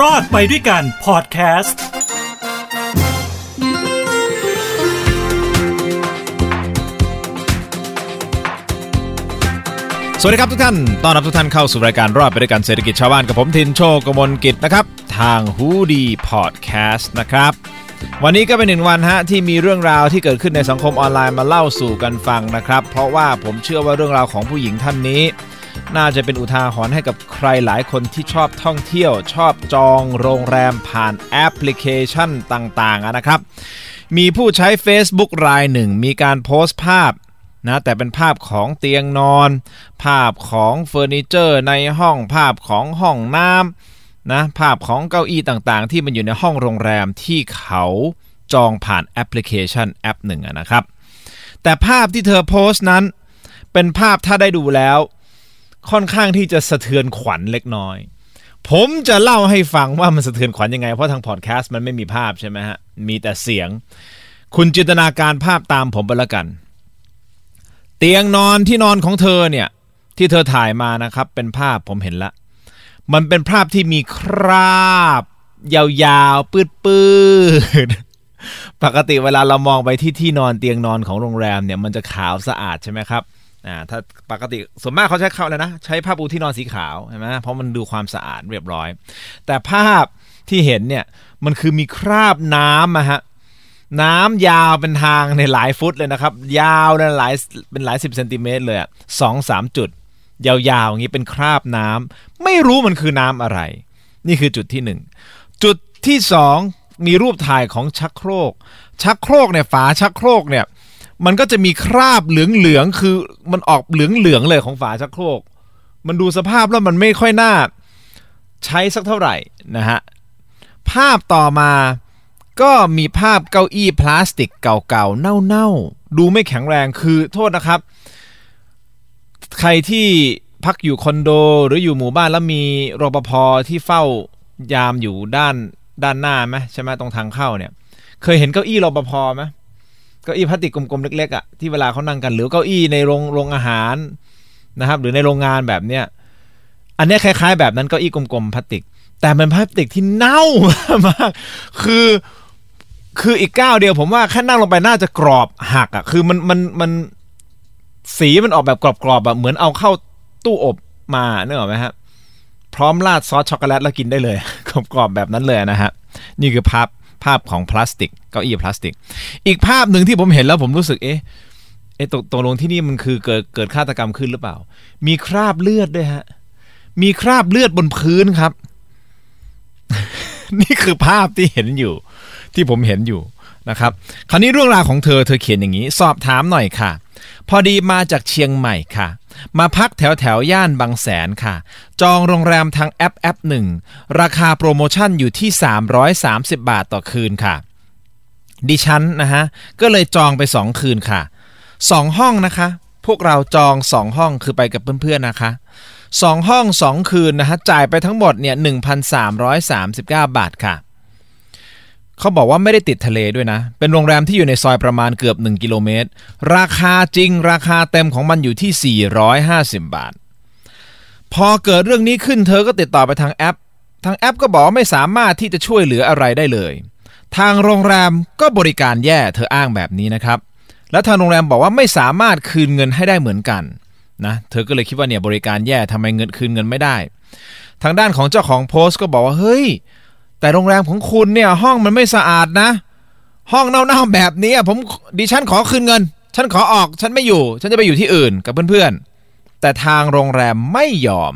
รอดไปด้วยกันพอดแคสต์สวัสดีครับทุกท่านต้อนรับทุกท่านเข้าสู่รายการรอดไปด้วยกันเศรษฐกิจชาวบ้านกับผมทินโชคกมลกิจนะครับทาง Foody Podcast นะครับวันนี้ก็เป็นหนึ่งวันฮะที่มีเรื่องราวที่เกิดขึ้นในสังคมออนไลน์มาเล่าสู่กันฟังนะครับเพราะว่าผมเชื่อว่าเรื่องราวของผู้หญิงท่านนี้น่าจะเป็นอุทาหรณ์ให้กับใครหลายคนที่ชอบท่องเที่ยวชอบจองโรงแรมผ่านแอปพลิเคชันต่างๆนะครับมีผู้ใช้ Facebook รายหนึ่งมีการโพสต์ภาพนะแต่เป็นภาพของเตียงนอนภาพของเฟอร์นิเจอร์ในห้องภาพของห้องน้ำนะภาพของเก้าอี้ต่างๆที่มันอยู่ในห้องโรงแรมที่เขาจองผ่านแอปพลิเคชันแอปหนึ่งนะครับแต่ภาพที่เธอโพสต์นั้นเป็นภาพถ้าได้ดูแล้วค่อนข้างที่จะสะเทือนขวัญเล็กน้อยผมจะเล่าให้ฟังว่ามันสะเทือนขวัญยังไงเพราะทางพอดแคสต์มันไม่มีภาพใช่ไหมฮะมีแต่เสียงคุณจินตนาการภาพตามผมไปละกันเตียงนอนที่นอนของเธอเนี่ยที่เธอถ่ายมานะครับเป็นภาพผมเห็นละมันเป็นภาพที่มีคราบยาวๆปื้ดๆปกติเวลาเรามองไปที่ที่นอนเตียงนอนของโรงแรมเนี่ยมันจะขาวสะอาดใช่ไหมครับถ้าปกติส่วนมากเขาใช้เขาแล้วนะใช้ผ้าปูที่นอนสีขาวใช่ไหมเพราะมันดูความสะอาดเรียบร้อยแต่ภาพที่เห็นเนี่ยมันคือมีคราบน้ำอะฮะน้ำยาวเป็นทางในหลายฟุตเลยนะครับยาวนะหลาย10เซนติเมตรเลยอ่ะ 2-3 จุดยาวๆอย่างนี้เป็นคราบน้ำไม่รู้มันคือน้ำอะไรนี่คือจุดที่1จุดที่2มีรูปถ่ายของชักโครกเนี่ยฝาชักโครกเนี่ยมันก็จะมีคราบเหลืองๆคือมันออกเหลืองๆเลยของฝาชักโครกมันดูสภาพแล้วมันไม่ค่อยน่าใช้สักเท่าไหร่นะฮะภาพต่อมาก็มีภาพเก้าอี้พลาสติกเก่าๆเน่าๆดูไม่แข็งแรงคือโทษนะครับใครที่พักอยู่คอนโดหรืออยู่หมู่บ้านแล้วมีรปภ.ที่เฝ้ายามอยู่ด้านหน้าไหมใช่ไหมตรงทางเข้าเนี่ยเคยเห็นเก้าอี้รปภ.ไหมเก้าอี้พลาสติกกลมๆเล็กๆอ่ะที่เวลาเขานั่งกันหรือเก้าอี้ในโรงอาหารนะครับหรือในโรงงานแบบเนี้ยอันนี้คล้ายๆแบบนั้นเก้าอี้กลมๆพลาสติกแต่มันพลาสติกที่เน่ามากคืออีกก้าวเดียวผมว่าแค่นั่งลงไปน่าจะกรอบหักอ่ะคือมันสีมันออกแบบกรอบๆแบบเหมือนเอาเข้าตู้อบมานึกออกไหมฮะพร้อมราดซอสช็อกโกแลตแล้วกินได้เลยกรอบๆแบบนั้นเลยนะฮะนี่คือภาพของพลาสติกเก้าอี้พลาสติกอีกภาพหนึ่งที่ผมเห็นแล้วผมรู้สึกเอ๊ะตกลงที่นี่มันคือเกิดฆาตกรรมขึ้นหรือเปล่ามีคราบเลือดด้วยฮะมีคราบเลือดบนพื้นครับ นี่คือภาพที่เห็นอยู่ที่ผมเห็นอยู่นะครับคราวนี้เรื่องราวของเธอเขียนอย่างนี้สอบถามหน่อยค่ะพอดีมาจากเชียงใหม่ค่ะมาพักแถวย่านบางแสนค่ะจองโรงแรมทางแอปหนึ่งราคาโปรโมชั่นอยู่ที่330 บาทต่อคืนค่ะดิฉันนะฮะก็เลยจองไป2คืนค่ะ2ห้องนะคะพวกเราจอง2ห้องคือไปกับเพื่อนๆนะคะ2ห้อง2คืนนะฮะจ่ายไปทั้งหมดเนี่ย 1,339 บาทค่ะเขาบอกว่าไม่ได้ติดทะเลด้วยนะเป็นโรงแรมที่อยู่ในซอยประมาณเกือบ1กิโลเมตรราคาจริงราคาเต็มของมันอยู่ที่450บาทพอเกิดเรื่องนี้ขึ้นเธอก็ติดต่อไปทางแอปก็บอกไม่สามารถที่จะช่วยเหลืออะไรได้เลยทางโรงแรมก็บริการแย่เธออ้างแบบนี้นะครับและทางโรงแรมบอกว่าไม่สามารถคืนเงินให้ได้เหมือนกันนะเธอก็เลยคิดว่าเนี่ยบริการแย่ทำไมเงินคืนเงินไม่ได้ทางด้านของเจ้าของโพสต์ก็บอกว่าเฮ้ยแต่โรงแรมของคุณเนี่ยห้องมันไม่สะอาดนะห้องเน่าๆแบบนี้ดิฉันขอคืนเงินฉันขอออกฉันไม่อยู่ฉันจะไปอยู่ที่อื่นกับเพื่อนๆแต่ทางโรงแรมไม่ยอม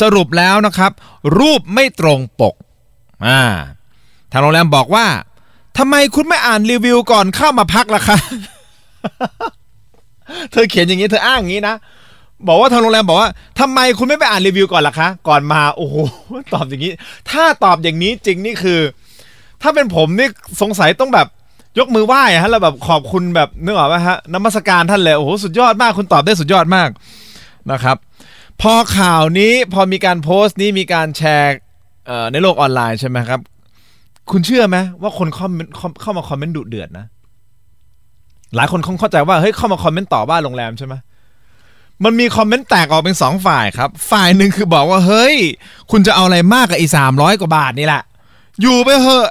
สรุปแล้วนะครับรูปไม่ตรงปกทางโรงแรมบอกว่าทำไมคุณไม่อ่านรีวิวก่อนเข้ามาพักล่ะคะ เธอเขียนอย่างนี้เธออ้างอย่างนี้นะบอกว่าทางโรงแรมบอกว่าทำไมคุณไม่ไปอ่านรีวิวก่อนล่ะคะก่อนมาโอ้โหตอบอย่างนี้ถ้าตอบอย่างนี้จริงนี่คือถ้าเป็นผมนี่สงสัยต้องแบบยกมือไหว้ฮะแล้วแบบขอบคุณแบบนึกออกไหมฮะนมัสการท่านเลยโอ้โหสุดยอดมากคุณตอบได้สุดยอดมากนะครับพอข่าวนี้พอมีการโพสต์นี้มีการแชร์ในโลกออนไลน์ใช่ไหมครับคุณเชื่อไหมว่าคนเข้ามาคอมเมนต์ดุเดือดนะหลายคนคงเข้าใจว่าเฮ้ยเข้ามาคอมเมนต์ต่อว่าโรงแรมใช่ไหม มันมีคอมเมนต์แตกออกเป็น2ฝ่ายครับฝ่ายหนึ่งคือบอกว่าเฮ้ยคุณจะเอาอะไรมากกับไอ้300กว่าบาทนี่แหละอยู่ไปเหอะ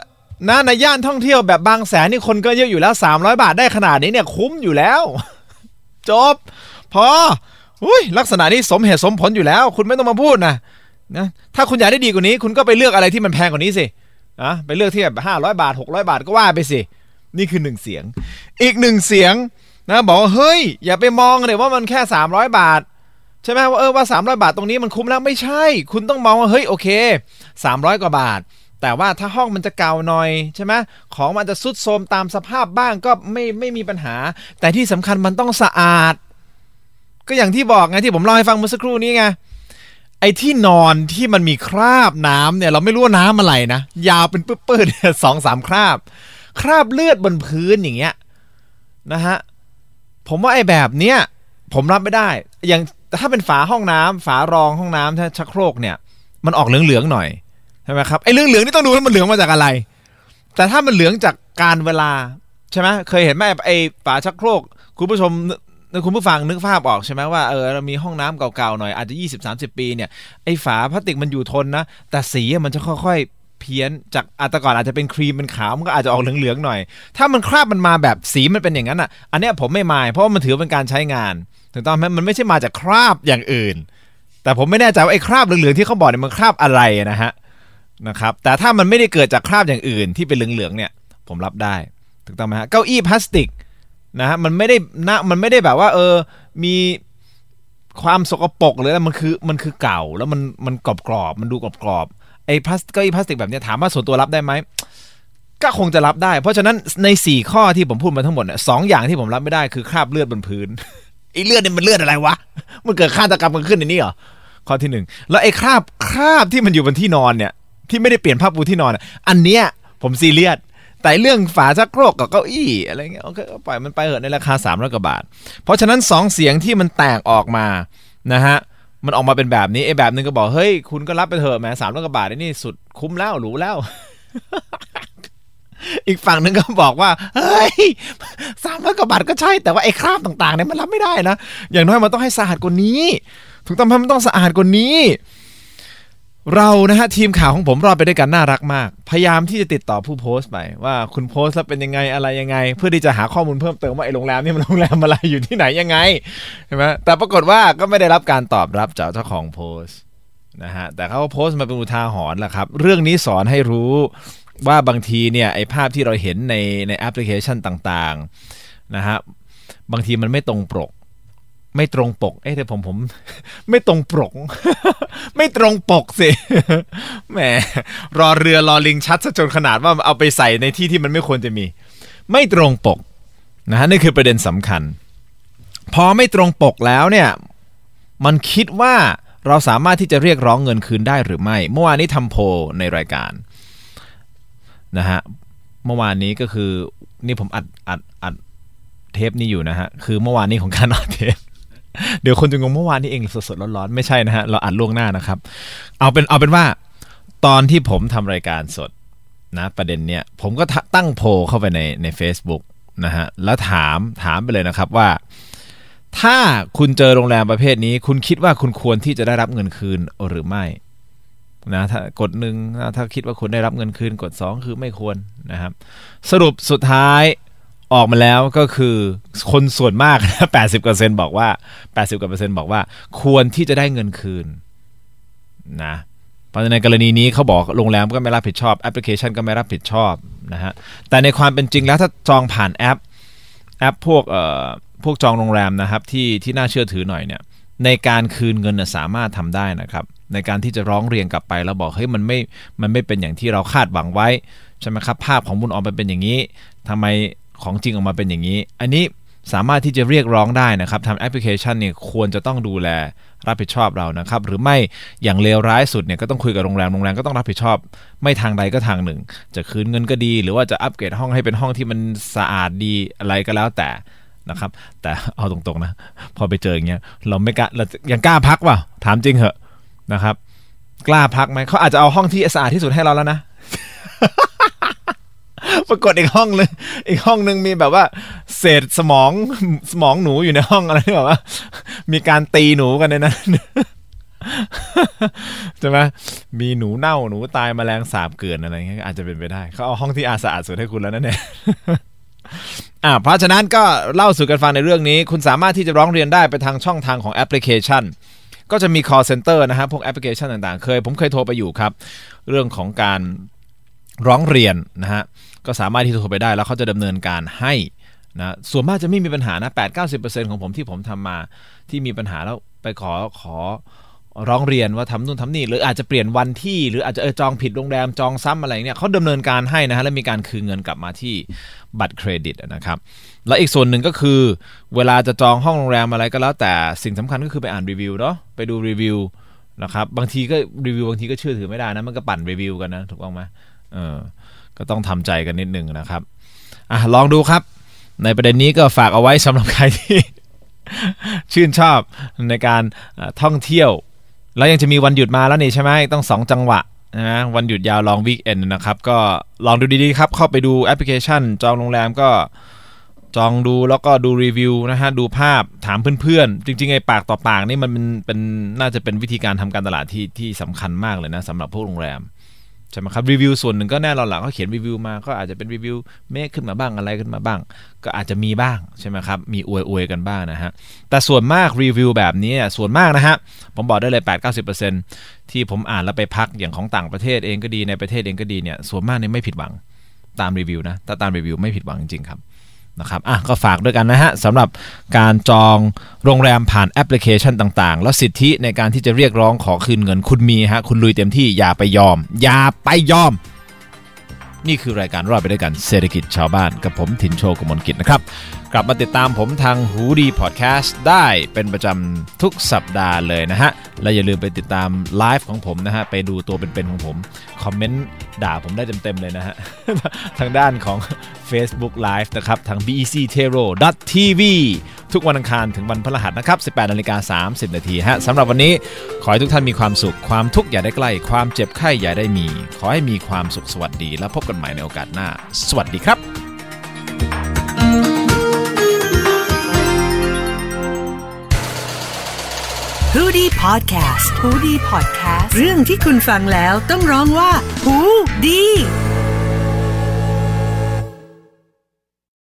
นะในย่านท่องเที่ยวแบบบางแสนนี่คนก็เยอะอยู่แล้ว300บาทได้ขนาดนี้เนี่ยคุ้มอยู่แล้วจบพอลักษณะนี้สมเหตุสมผลอยู่แล้วคุณไม่ต้องมาพูดนะถ้าคุณอยากได้ดีกว่านี้คุณก็ไปเลือกอะไรที่มันแพงกว่านี้สินะไปเลือกที่แบบ500บาท600บาทก็ว่าไปสินี่คือ1เสียงอีก1เสียงนะบอกว่าเฮ้ยอย่าไปมองเลยว่ามันแค่300บาทใช่ไหมว่า300บาทตรงนี้มันคุ้มแล้วไม่ใช่คุณต้องมองว่าเฮ้ยโอเค300กว่าบาทแต่ว่าถ้าห้องมันจะเก่าหน่อยใช่ไหมของมันจะทรุดโทรมตามสภาพบ้างก็ไม่มีปัญหาแต่ที่สำคัญมันต้องสะอาดก็อย่างที่บอกไงที่ผมเล่าให้ฟังเมื่อสักครู่นี้ไงไอ้ที่นอนที่มันมีคราบน้ำเนี่ยเราไม่รู้ว่าน้ำอะไรนะยาวเป็นปื้ดๆ 2-3 คราบเลือดบนพื้นอย่างเงี้ยนะฮะผมว่าไอ้แบบเนี้ยผมรับไม่ได้อย่างถ้าเป็นฝาห้องน้ำฝารองห้องน้ำถ้าชักโครกเนี่ยมันออกเหลืองๆหน่อยใช่ไหมครับไอ้เรื่องเหลืองนี่ต้องดูว่ามันเหลืองมาจากอะไรแต่ถ้ามันเหลืองจากการเวลาใช่ไหมเคยเห็นไหมไอ้ฝาชักโครกคุณผู้ชมคุณผู้ฟังนึกภาพออกใช่ไหมว่าเรามีห้องน้ำเก่าๆหน่อยอาจจะ 20-30 ปีเนี่ยไอ้ฝาพลาสติกมันอยู่ทนนะแต่สีมันจะค่อยๆเพี้ยนจากแต่ก่อนอาจจะเป็นครีมเป็นขาวมันก็อาจจะออกเหลืองๆหน่อยถ้ามันคราบมันมาแบบสีมันเป็นอย่างนั้นอ่ะอันเนี้ยผมไม่มายเพราะมันถือเป็นการใช้งานถูกต้องไหมมันไม่ใช่มาจากคราบอย่างอื่นแต่ผมไม่แน่ใจว่าไอ้คราบเหลืองๆที่เขาบอกเนี่ยมันคราบอะไรนะครับแต่ถ้ามันไม่ได้เกิดจากคราบอย่างอื่นที่เป็นเหลืองๆเนี่ยผมรับได้ถูกต้องไหมฮะเก้าอี้พลาสติกนะฮะมันไม่ได้แบบว่ามีความสกปรกหรืออะไรมันคือเก่าแล้วมันกรอบๆมันดูกรอบๆไอ้เก้าอี้พลาสติกแบบนี้ถามว่าส่วนตัวรับได้ไหมก็คงจะรับได้เพราะฉะนั้นใน4ข้อที่ผมพูดมาทั้งหมดเนี่ย2 อย่างที่ผมรับไม่ได้คือคราบเลือดบนพื้นไอ้เลือดเนี่ยมันเลือดอะไรวะมันเกิดฆาตกรรมกันขึ้นในนี้เหรอข้อที่1แล้วไอ้คราบที่มันอยู่บนที่นอนเนี่ยที่ไม่ได้เปลี่ยนผ้าปูที่นอนอันเนี้ยผมซีเรียสแต่เรื่องฝาชักโครกกับเก้าอี้อะไรเงี้ยก็ปล่อยมันไปเหอะในราคา300กว่าบาทเพราะฉะนั้น2เสียงที่มันแตกออกมานะฮะมันออกมาเป็นแบบนี้ไอ้แบบนึงก็บอกเฮ้ยคุณก็รับไปเถอะแหม300กว่าบาทนี่สุดคุ้มแล้วหรูแล้ว อีกฝั่งนึงก็บอกว่าเฮ้ย300กว่าบาทก็ใช่แต่ว่าไอ้คราบต่างๆเนี่ยมันรับไม่ได้นะอย่างน้อยมันต้องให้สะอาดกว่านี้ถูกต้องมันต้องสะอาดกว่านี้เรานะฮะทีมข่าวของผมรอดไปด้วยกันน่ารักมากพยายามที่จะติดต่อผู้โพสต์ไปว่าคุณโพสต์แล้วเป็นยังไงอะไรยังไงเพื่อที่จะหาข้อมูลเพิ่มเติมว่าไอ้โรงแรมนี่มันโรงแรมอะไรอยู่ที่ไหนยังไงใช่ไหมแต่ปรากฏว่าก็ไม่ได้รับการตอบรับจากเจ้าของโพสต์นะฮะแต่เขาก็โพสต์มาเป็นอุทาหรณ์แหละครับเรื่องนี้สอนให้รู้ว่าบางทีเนี่ยไอ้ภาพที่เราเห็นในแอปพลิเคชันต่างๆนะฮะบางทีมันไม่ตรงปกเอ๊ะแต่ผมไม่ตรงปก ไม่ตรงปกสิ แหมรอเรือรอลิงชัดซะจนขนาดว่าเอาไปใส่ในที่ที่มันไม่ควรจะมีไม่ตรงปกนะฮะนี่คือประเด็นสำคัญพอไม่ตรงปกแล้วเนี่ยมันคิดว่าเราสามารถที่จะเรียกร้องเงินคืนได้หรือไม่เมื่อวานนี้ทำโพลในรายการนะฮะเมื่อวานนี้ก็คือนี่ผมอัดเทปนี้อยู่นะฮะคือเมื่อวานนี้ของการอัดเทปเดี๋ยวคนจะงงเมื่อวานนี้เองสดๆร้อนๆไม่ใช่นะฮะเราอัดล่วงหน้านะครับเอาเป็นว่าตอนที่ผมทำรายการสดนะประเด็นเนี้ยผมก็ตั้งโพลเข้าไปใน Facebook นะฮะแล้วถามไปเลยนะครับว่าถ้าคุณเจอโรงแรมประเภทนี้คุณคิดว่าคุณควรที่จะได้รับเงินคืนหรือไม่นะถ้ากด1ถ้าคิดว่าคุณได้รับเงินคืนกด2คือไม่ควรนะครับสรุปสุดท้ายออกมาแล้วก็คือคนส่วนมาก 80% บอกว่า 80% บอกว่าควรที่จะได้เงินคืนนะเพราะในกรณีนี้เขาบอกโรงแรมก็ไม่รับผิดชอบแอปพลิเคชันก็ไม่รับผิดชอบนะฮะแต่ในความเป็นจริงแล้วถ้าจองผ่านแอปพวกจองโรงแรมนะครับที่น่าเชื่อถือหน่อยเนี่ยในการคืนเงินสามารถทำได้นะครับในการที่จะร้องเรียนกลับไปแล้วบอกเฮ้ยมันไม่เป็นอย่างที่เราคาดหวังไว้ใช่ไหมครับภาพของบุญออกไปเป็นอย่างนี้ทำไมของจริงออกมาเป็นอย่างนี้อันนี้สามารถที่จะเรียกร้องได้นะครับทำแอปพลิเคชันเนี่ยควรจะต้องดูแลรับผิดชอบเรานะครับหรือไม่อย่างเลวร้ายสุดเนี่ยก็ต้องคุยกับโรงแรมก็ต้องรับผิดชอบไม่ทางใดก็ทางหนึ่งจะคืนเงินก็ดีหรือว่าจะอัปเกรดห้องให้เป็นห้องที่มันสะอาดดีอะไรก็แล้วแต่นะครับแต่เอาตรงๆนะพอไปเจออย่างเงี้ยเราไม่กล้าเรายังกล้าพักป่ะถามจริงเหอะนะครับกล้าพักไหมเขาอาจจะเอาห้องที่สะอาดที่สุดให้เราแล้วนะ ปรากฏอีกห้องนึงมีแบบว่าเศษสมองหนูอยู่ในห้องอะไรแบบว่ามีการตีหนูกันในนั้นใช่ไหมมีหนูเน่าหนูตายแมลงสาบเกลื่อนอะไรเงี้ยอาจจะเป็นไปได้เขาเอาห้องที่อาสะอาดสุดให้คุณแล้วนั่นแหละเพราะฉะนั้นก็เล่าสู่กันฟังในเรื่องนี้คุณสามารถที่จะร้องเรียนได้ไปทางช่องทางของแอปพลิเคชันก็จะมี call center นะฮะพวกแอปพลิเคชันต่างๆผมเคยโทรไปอยู่ครับเรื่องของการร้องเรียนนะฮะก็สามารถที่จะโทรไปได้แล้วเขาจะดำเนินการให้นะส่วนมากจะไม่มีปัญหานะ 8-90% ของผมที่ผมทำมาที่มีปัญหาแล้วไปขอร้องเรียนว่าทำนู่นทำนี่หรืออาจจะเปลี่ยนวันที่หรืออาจจะจองผิดโรงแรมจองซ้ำอะไรเนี่ยเขาดำเนินการให้นะฮะและมีการคืนเงินกลับมาที่บัตรเครดิตนะครับและอีกส่วนหนึ่งก็คือเวลาจะจองห้องโรงแรมอะไรก็แล้วแต่สิ่งสำคัญก็คือไปอ่านรีวิวเนาะไปดูรีวิวนะครับบางทีก็รีวิวบางทีก็เชื่อถือไม่ได้นะมันก็ปั่นรีวิวกันนะถูกต้องไหมก็ต้องทำใจกันนิดนึงนะครับลองดูครับในประเด็นนี้ก็ฝากเอาไว้สำหรับใครที่ชื่นชอบในการท่องเที่ยวแล้วยังจะมีวันหยุดมาแล้วนี่ใช่ไหมต้อง2จังหวะนะวันหยุดยาวลองวีคเอนด์นะครับก็ลองดูดีๆครับเข้าไปดูแอปพลิเคชันจองโรงแรมก็จองดูแล้วก็ดูรีวิวนะฮะดูภาพถามเพื่อนๆจริงๆไอ้ปากต่อปากนี่มันเป็นน่าจะเป็นวิธีการทำการตลาดที่สำคัญมากเลยนะสำหรับพวกโรงแรมใช่ไหมครับรีวิวส่วนหนึ่งก็แน่นอนหลังเขาเขียนรีวิวมาก็อาจจะเป็นรีวิวเมคขึ้นมาบ้างอะไรขึ้นมาบ้างก็อาจจะมีบ้างใช่ไหมครับมีอวยกันบ้างนะฮะแต่ส่วนมากรีวิวแบบนี้ส่วนมากนะฮะผมบอกได้เลย 8-90% ที่ผมอ่านแล้วไปพักอย่างของต่างประเทศเองก็ดีในประเทศเองก็ดีเนี่ยส่วนมากเนี่ยไม่ผิดหวังตามรีวิวนะถ้าตามรีวิวไม่ผิดหวังจริงๆครับนะครับก็ฝากด้วยกันนะฮะสำหรับการจองโรงแรมผ่านแอปพลิเคชันต่างๆแล้วสิทธิในการที่จะเรียกร้องขอคืนเงินคุณมีฮะคุณลุยเต็มที่อย่าไปยอมนี่คือรายการรอดไปด้วยกันเศรษฐกิจชาวบ้านกับผมถิ่นโชกมลกิจนะครับกลับมาติดตามผมทาง Foody Podcast ได้เป็นประจำทุกสัปดาห์เลยนะฮะและอย่าลืมไปติดตามไลฟ์ของผมนะฮะไปดูตัวเป็นๆของผมคอมเมนต์ด่าผมได้เต็มๆเลยนะฮะ ทางด้านของ Facebook Live นะครับทาง bectero.tv ทุกวันอังคารถึงวันพฤหัสนะครับ 18:30 น.ฮะสำหรับวันนี้ขอให้ทุกท่านมีความสุขความทุกข์อย่าได้ใกล้ความเจ็บไข้อย่าได้มีขอให้มีความสุขสวัสดีแล้วพบกันใหม่ในโอกาสหน้าสวัสดีครับFoody Podcast เรื่องที่คุณฟังแล้วต้องร้องว่าหูดี